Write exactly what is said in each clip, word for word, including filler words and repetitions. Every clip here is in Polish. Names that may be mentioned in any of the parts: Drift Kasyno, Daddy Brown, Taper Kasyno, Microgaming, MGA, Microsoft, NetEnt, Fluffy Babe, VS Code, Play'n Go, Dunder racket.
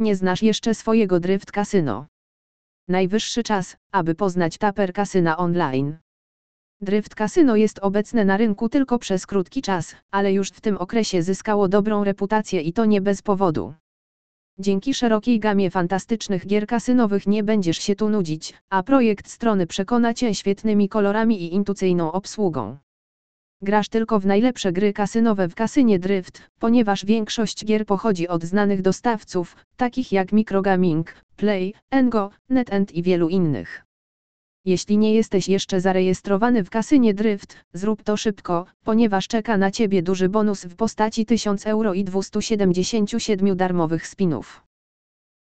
Nie znasz jeszcze swojego Drift Kasyno. Najwyższy czas, aby poznać Taper Kasyna online. Drift Kasyno jest obecne na rynku tylko przez krótki czas, ale już w tym okresie zyskało dobrą reputację i to nie bez powodu. Dzięki szerokiej gamie fantastycznych gier kasynowych nie będziesz się tu nudzić, a projekt strony przekona Cię świetnymi kolorami i intuicyjną obsługą. Grasz tylko w najlepsze gry kasynowe w kasynie Drift, ponieważ większość gier pochodzi od znanych dostawców, takich jak Microgaming, Play'n Go, NetEnt i wielu innych. Jeśli nie jesteś jeszcze zarejestrowany w kasynie Drift, zrób to szybko, ponieważ czeka na Ciebie duży bonus w postaci tysiąc euro i dwieście siedemdziesiąt siedem darmowych spinów.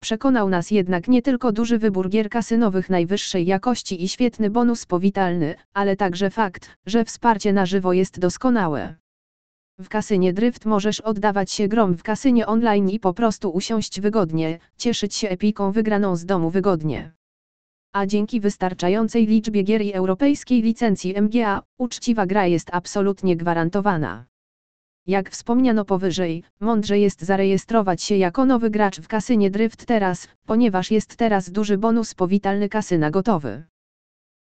Przekonał nas jednak nie tylko duży wybór gier kasynowych najwyższej jakości i świetny bonus powitalny, ale także fakt, że wsparcie na żywo jest doskonałe. W kasynie Drift możesz oddawać się grom w kasynie online i po prostu usiąść wygodnie, cieszyć się epiką wygraną z domu wygodnie. A dzięki wystarczającej liczbie gier i europejskiej licencji M G A, uczciwa gra jest absolutnie gwarantowana. Jak wspomniano powyżej, mądrze jest zarejestrować się jako nowy gracz w kasynie Drift teraz, ponieważ jest teraz duży bonus powitalny kasyna gotowy.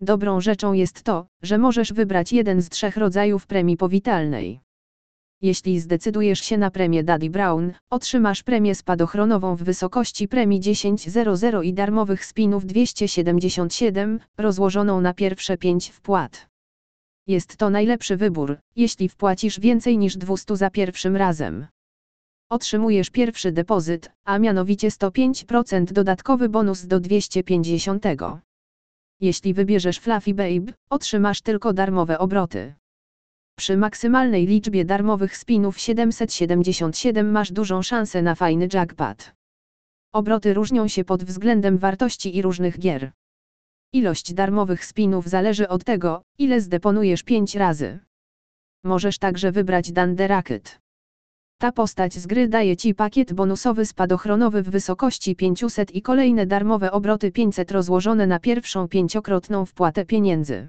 Dobrą rzeczą jest to, że możesz wybrać jeden z trzech rodzajów premii powitalnej. Jeśli zdecydujesz się na premię Daddy Brown, otrzymasz premię spadochronową w wysokości premii dziesięć tysięcy i darmowych spinów dwieście siedemdziesiąt siedem, rozłożoną na pierwsze pięć wpłat. Jest to najlepszy wybór, jeśli wpłacisz więcej niż dwieście za pierwszym razem. Otrzymujesz pierwszy depozyt, a mianowicie sto pięć procent dodatkowy bonus do dwieście pięćdziesiąt. Jeśli wybierzesz Fluffy Babe, otrzymasz tylko darmowe obroty. Przy maksymalnej liczbie darmowych spinów siedemset siedemdziesiąt siedem masz dużą szansę na fajny jackpot. Obroty różnią się pod względem wartości i różnych gier. Ilość darmowych spinów zależy od tego, ile zdeponujesz pięć razy. Możesz także wybrać Dunder racket. Ta postać z gry daje Ci pakiet bonusowy spadochronowy w wysokości pięćset i kolejne darmowe obroty pięćset rozłożone na pierwszą pięciokrotną wpłatę pieniędzy.